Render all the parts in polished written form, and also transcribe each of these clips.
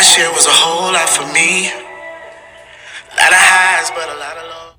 Last year was a whole lot for me. A lot of highs, but a lot of lows.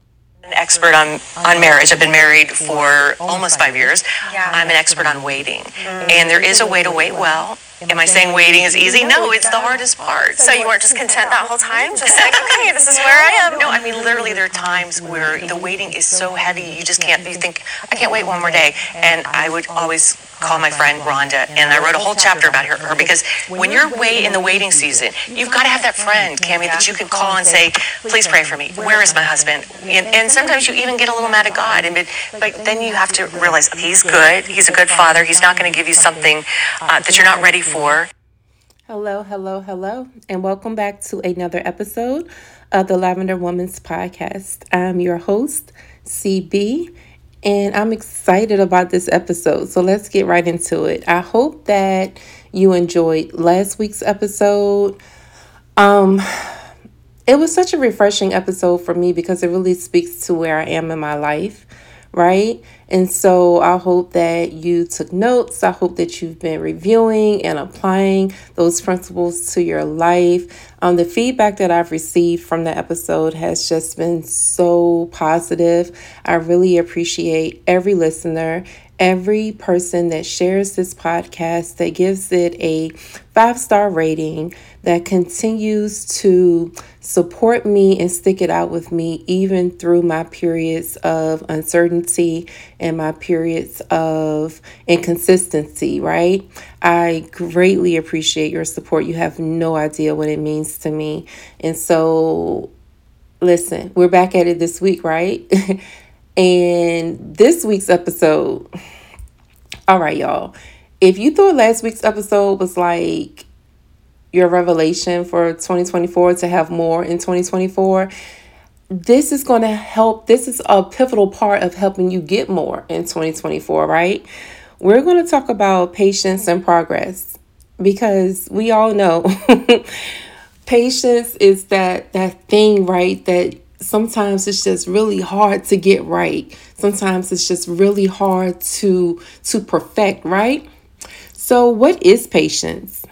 An expert on marriage. I've been married for almost 5 years. I'm an expert on waiting. And there is a way to wait well. Am I saying waiting is easy? No, it's the hardest part. So you weren't just content that whole time? Just like, okay, this is where I am. No, I mean, literally there are times where the waiting is so heavy, you just can't, you think, I can't wait one more day. And I would always call my friend Rhonda, and I wrote a whole chapter about her because when you're way in the waiting season, you've got to have that friend, Cammie, that you can call and say, please pray for me. Where is my husband? And sometimes you even get a little mad at God, but then you have to realize he's good. He's a good father. He's not going to give you something that you're not ready for. Hello, and welcome back to another episode of the Lavender Woman's Podcast. I'm your host, CB. And I'm excited about this episode, so let's get right into it. I hope that you enjoyed last week's episode. It was such a refreshing episode for me because it really speaks to where I am in my life, right? And so I hope that you took notes. I hope that you've been reviewing and applying those principles to your life. The feedback that I've received from the episode has just been so positive. I really appreciate every listener, every person that shares this podcast, that gives it a 5-star rating, that continues to support me and stick it out with me even through my periods of uncertainty and my periods of inconsistency, right? I greatly appreciate your support. You have no idea what it means to me. And so, listen, we're back at it this week, right? And this week's episode, all right, y'all, if you thought last week's episode was like your revelation for 2024 to have more in 2024, this is going to help. This is a pivotal part of helping you get more in 2024, right? We're going to talk about patience and progress because we all know patience is that thing, right? That sometimes it's just really hard to get right. Sometimes it's just really hard to perfect, right? So what is patience?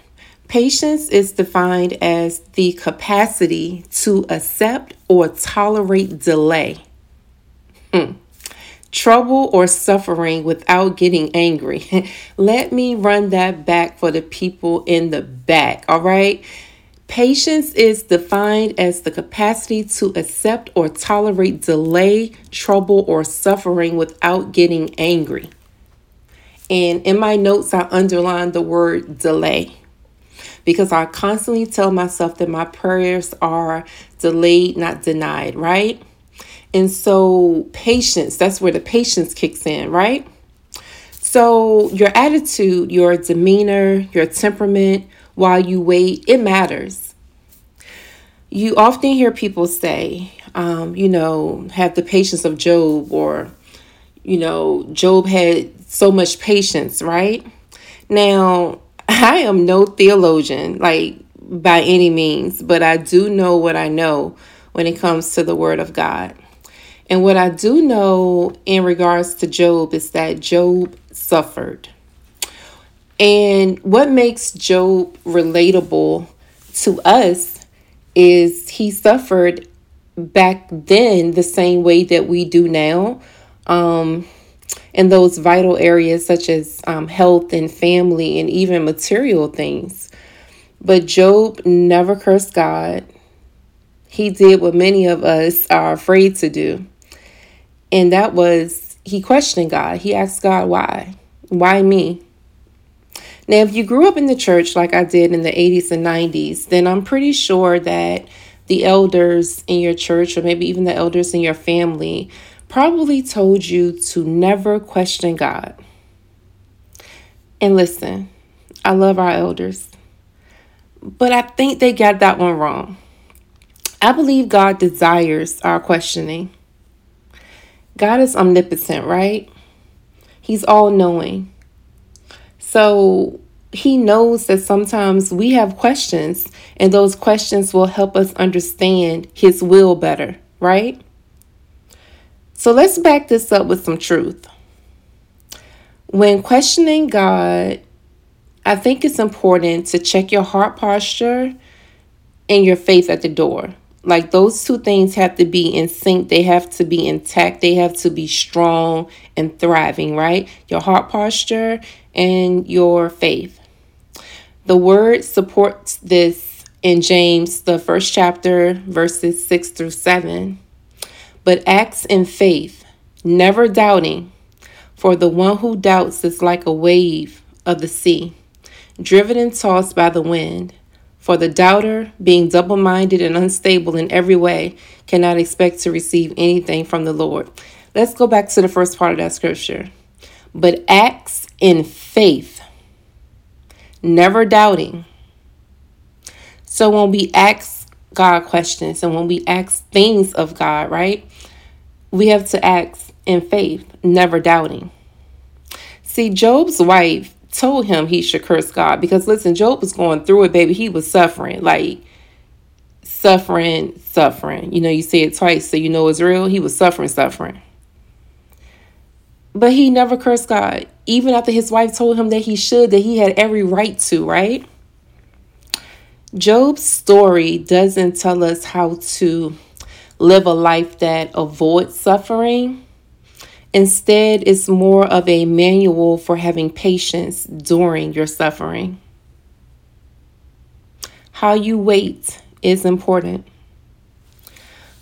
Patience is defined as the capacity to accept or tolerate delay, trouble, or suffering without getting angry. Let me run that back for the people in the back, all right? Patience is defined as the capacity to accept or tolerate delay, trouble, or suffering without getting angry. And in my notes, I underlined the word delay because I constantly tell myself that my prayers are delayed, not denied, right? And so patience, that's where the patience kicks in, right? So your attitude, your demeanor, your temperament, while you wait, it matters. You often hear people say, have the patience of Job, or, Job had so much patience, right? Now, I am no theologian, by any means, but I do know what I know when it comes to the Word of God. And what I do know in regards to Job is that Job suffered. And what makes Job relatable to us is he suffered back then the same way that we do now, in those vital areas such as health and family and even material things. But Job never cursed God. He did what many of us are afraid to do. And that was, he questioned God. He asked God, why? Why me? Now, if you grew up in the church like I did in the 80s and 90s, then I'm pretty sure that the elders in your church, or maybe even the elders in your family, probably told you to never question God. And listen, I love our elders, but I think they got that one wrong. I believe God desires our questioning. God is omnipotent, right? He's all-knowing. So he knows that sometimes we have questions, and those questions will help us understand his will better, right? So let's back this up with some truth. When questioning God, I think it's important to check your heart posture and your faith at the door. Like, those two things have to be in sync. They have to be intact. They have to be strong and thriving, right? Your heart posture and your faith. The word supports this in James, the 1st chapter, verses 6-7. But acts in faith, never doubting, for the one who doubts is like a wave of the sea, driven and tossed by the wind. For the doubter, being double-minded and unstable in every way, cannot expect to receive anything from the Lord. Let's go back to the first part of that scripture. But acts in faith, never doubting. So when we ask God questions and when we ask things of God, right, we have to act in faith, never doubting. See, Job's wife told him he should curse God because, listen, Job was going through it, baby. He was suffering, like suffering. You know, you say it twice, so you know it's real. He was suffering. But he never cursed God, even after his wife told him that he should, that he had every right to, right? Job's story doesn't tell us how to live a life that avoids suffering. Instead, it's more of a manual for having patience during your suffering. How you wait is important.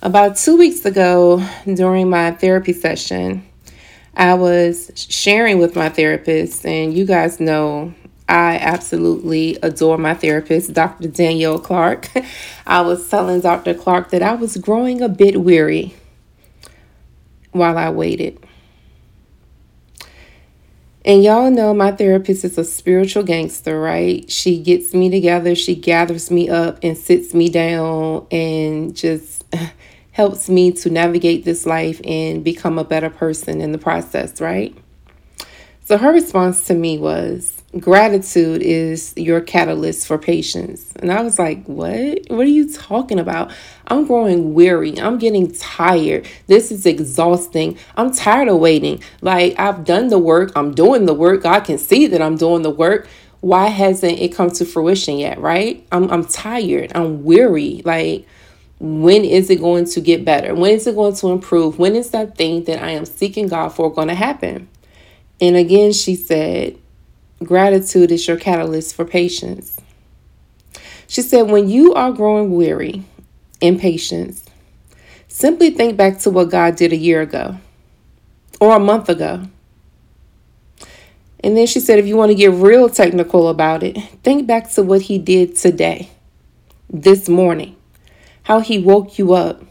About 2 weeks ago, during my therapy session, I was sharing with my therapist, and you guys know I absolutely adore my therapist, Dr. Danielle Clark. I was telling Dr. Clark that I was growing a bit weary while I waited. And y'all know my therapist is a spiritual gangster, right? She gets me together, she gathers me up and sits me down and just helps me to navigate this life and become a better person in the process, right? So her response to me was, gratitude is your catalyst for patience. And I was like, what? What are you talking about? I'm growing weary. I'm getting tired. This is exhausting. I'm tired of waiting. Like, I've done the work. I'm doing the work. God can see that I'm doing the work. Why hasn't it come to fruition yet, right? I'm tired. I'm weary. Like, when is it going to get better? When is it going to improve? When is that thing that I am seeking God for going to happen? And again, she said, gratitude is your catalyst for patience. She said, when you are growing weary in patience, simply think back to what God did a year ago or a month ago. And then she said, if you want to get real technical about it, think back to what he did today, this morning, how he woke you up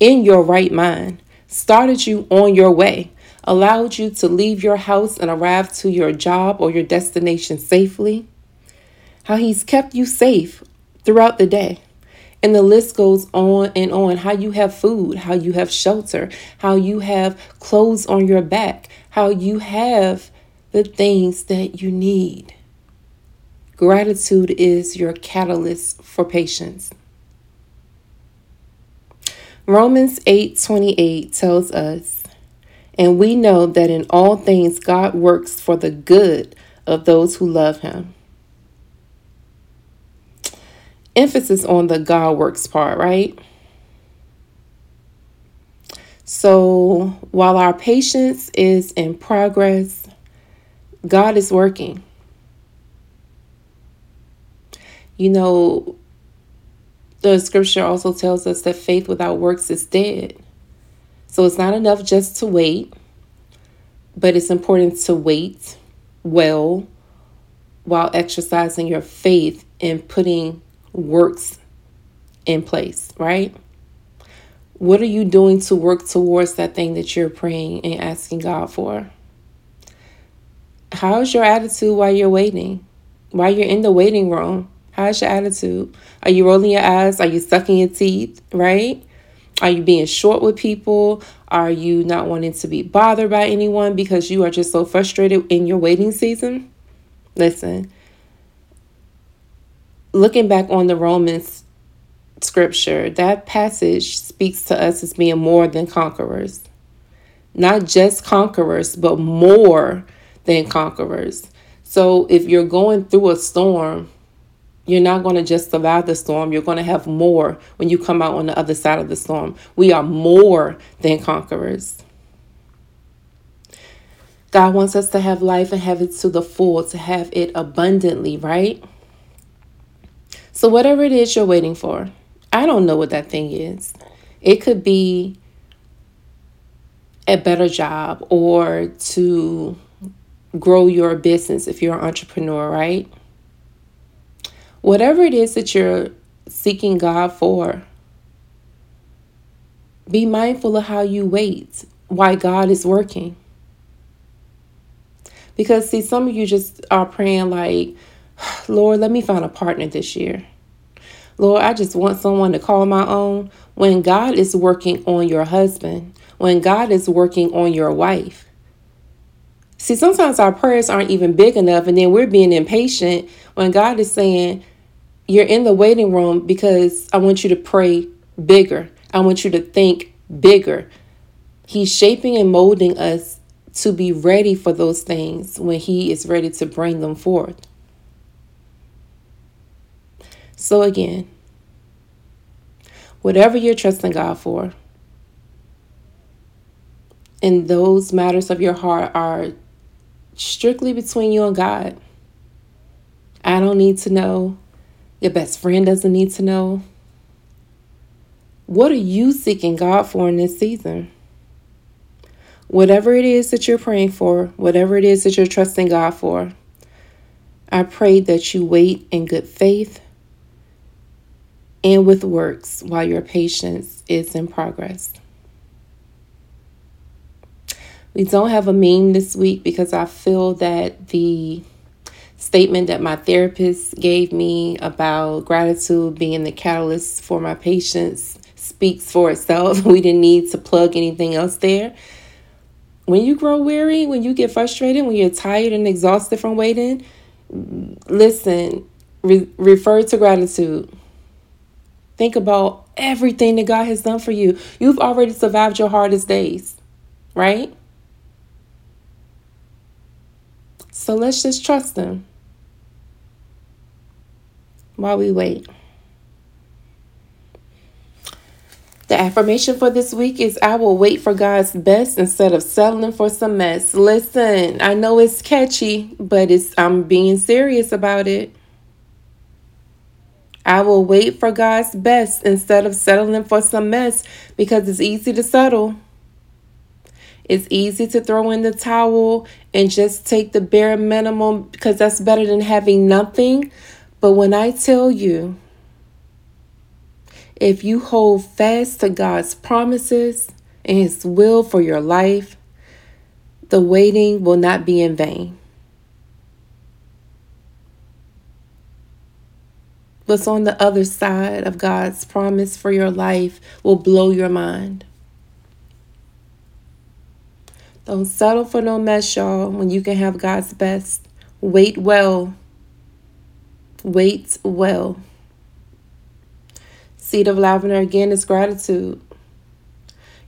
in your right mind, started you on your way, allowed you to leave your house and arrive to your job or your destination safely, how he's kept you safe throughout the day. And the list goes on and on. How you have food, how you have shelter, how you have clothes on your back, how you have the things that you need. Gratitude is your catalyst for patience. Romans 8:28 tells us, and we know that in all things God works for the good of those who love him. Emphasis on the God works part, right? So while our patience is in progress, God is working. You know, the scripture also tells us that faith without works is dead. So it's not enough just to wait, but it's important to wait well while exercising your faith and putting works in place, right? What are you doing to work towards that thing that you're praying and asking God for? How's your attitude while you're waiting? While you're in the waiting room, how's your attitude? Are you rolling your eyes? Are you sucking your teeth, right? Are you being short with people? Are you not wanting to be bothered by anyone because you are just so frustrated in your waiting season? Listen, looking back on the Romans scripture, that passage speaks to us as being more than conquerors. Not just conquerors, but more than conquerors. So if you're going through a storm, You're not going to just survive the storm. You're going to have more when you come out on the other side of the storm. We are more than conquerors. God wants us to have life and have it to the full, to have it abundantly, right? So whatever it is you're waiting for, I don't know what that thing is. It could be a better job or to grow your business if you're an entrepreneur, right? Whatever it is that you're seeking God for, be mindful of how you wait, why God is working. Because, see, some of you just are praying like, Lord, let me find a partner this year. Lord, I just want someone to call my own. When God is working on your husband, when God is working on your wife. See, sometimes our prayers aren't even big enough, and then we're being impatient when God is saying, you're in the waiting room because I want you to pray bigger. I want you to think bigger. He's shaping and molding us to be ready for those things when he is ready to bring them forth. So again, whatever you're trusting God for, and those matters of your heart are strictly between you and God. I don't need to know. Your best friend doesn't need to know. What are you seeking God for in this season? Whatever it is that you're praying for, whatever it is that you're trusting God for, I pray that you wait in good faith and with works while your patience is in progress. We don't have a meme this week because I feel that the statement that my therapist gave me about gratitude being the catalyst for my patience speaks for itself. We didn't need to plug anything else there. When you grow weary, when you get frustrated, when you're tired and exhausted from waiting, listen, refer to gratitude. Think about everything that God has done for you. You've already survived your hardest days, right? So let's just trust him while we wait. The affirmation for this week is, I will wait for God's best instead of settling for some mess. Listen, I know it's catchy, but I'm being serious about it. I will wait for God's best instead of settling for some mess, because it's easy to settle. It's easy to throw in the towel and just take the bare minimum, because that's better than having nothing. But when I tell you, if you hold fast to God's promises and his will for your life, the waiting will not be in vain. What's on the other side of God's promise for your life will blow your mind. Don't settle for no mess, y'all, when you can have God's best. Wait well. Wait well. Seed of Lavender, again, is gratitude.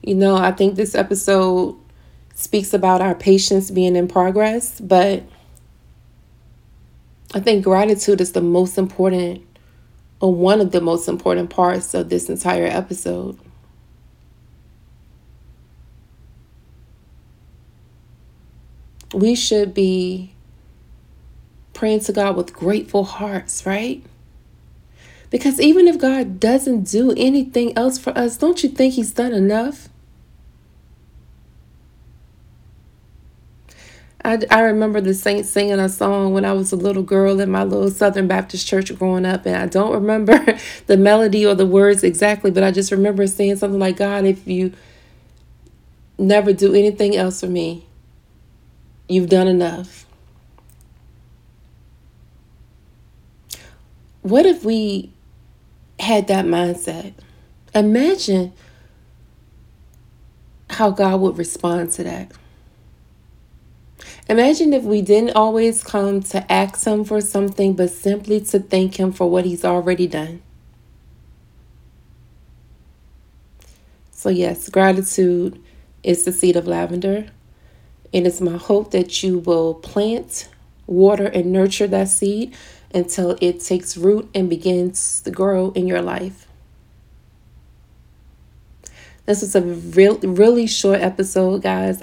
You know, I think this episode speaks about our patience being in progress, but I think gratitude is the most important, or one of the most important parts of this entire episode. We should be praying to God with grateful hearts, right? Because even if God doesn't do anything else for us, don't you think he's done enough? I remember the saints singing a song when I was a little girl in my little Southern Baptist church growing up. And I don't remember the melody or the words exactly, but I just remember saying something like, God, if you never do anything else for me, you've done enough. What if we had that mindset? Imagine how God would respond to that. Imagine if we didn't always come to ask him for something, but simply to thank him for what he's already done. So yes, gratitude is the seed of lavender. It is my hope that you will plant, water, and nurture that seed. until it takes root and begins to grow in your life. This is a really short episode, guys.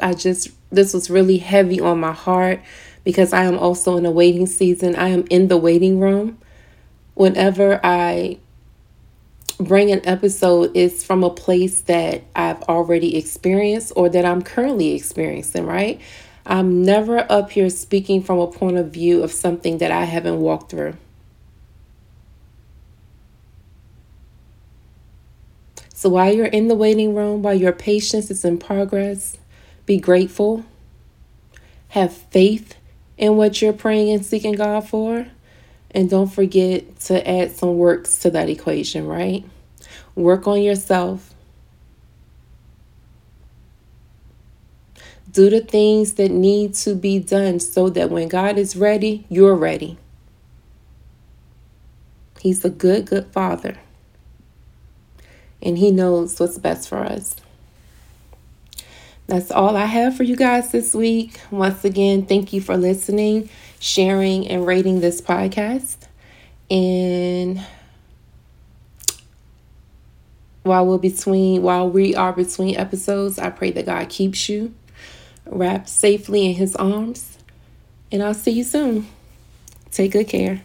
This was really heavy on my heart because I am also in a waiting season. I am in the waiting room. Whenever I bring an episode, it's from a place that I've already experienced or that I'm currently experiencing, right? I'm never up here speaking from a point of view of something that I haven't walked through. So while you're in the waiting room, while your patience is in progress, be grateful. Have faith in what you're praying and seeking God for. And don't forget to add some works to that equation, right? Work on yourself. Do the things that need to be done so that when God is ready, you're ready. He's a good father. And he knows what's best for us. That's all I have for you guys this week. Once again, thank you for listening, sharing, and rating this podcast. And while we are between episodes, I pray that God keeps you wrapped safely in his arms. And I'll see you soon. Take good care.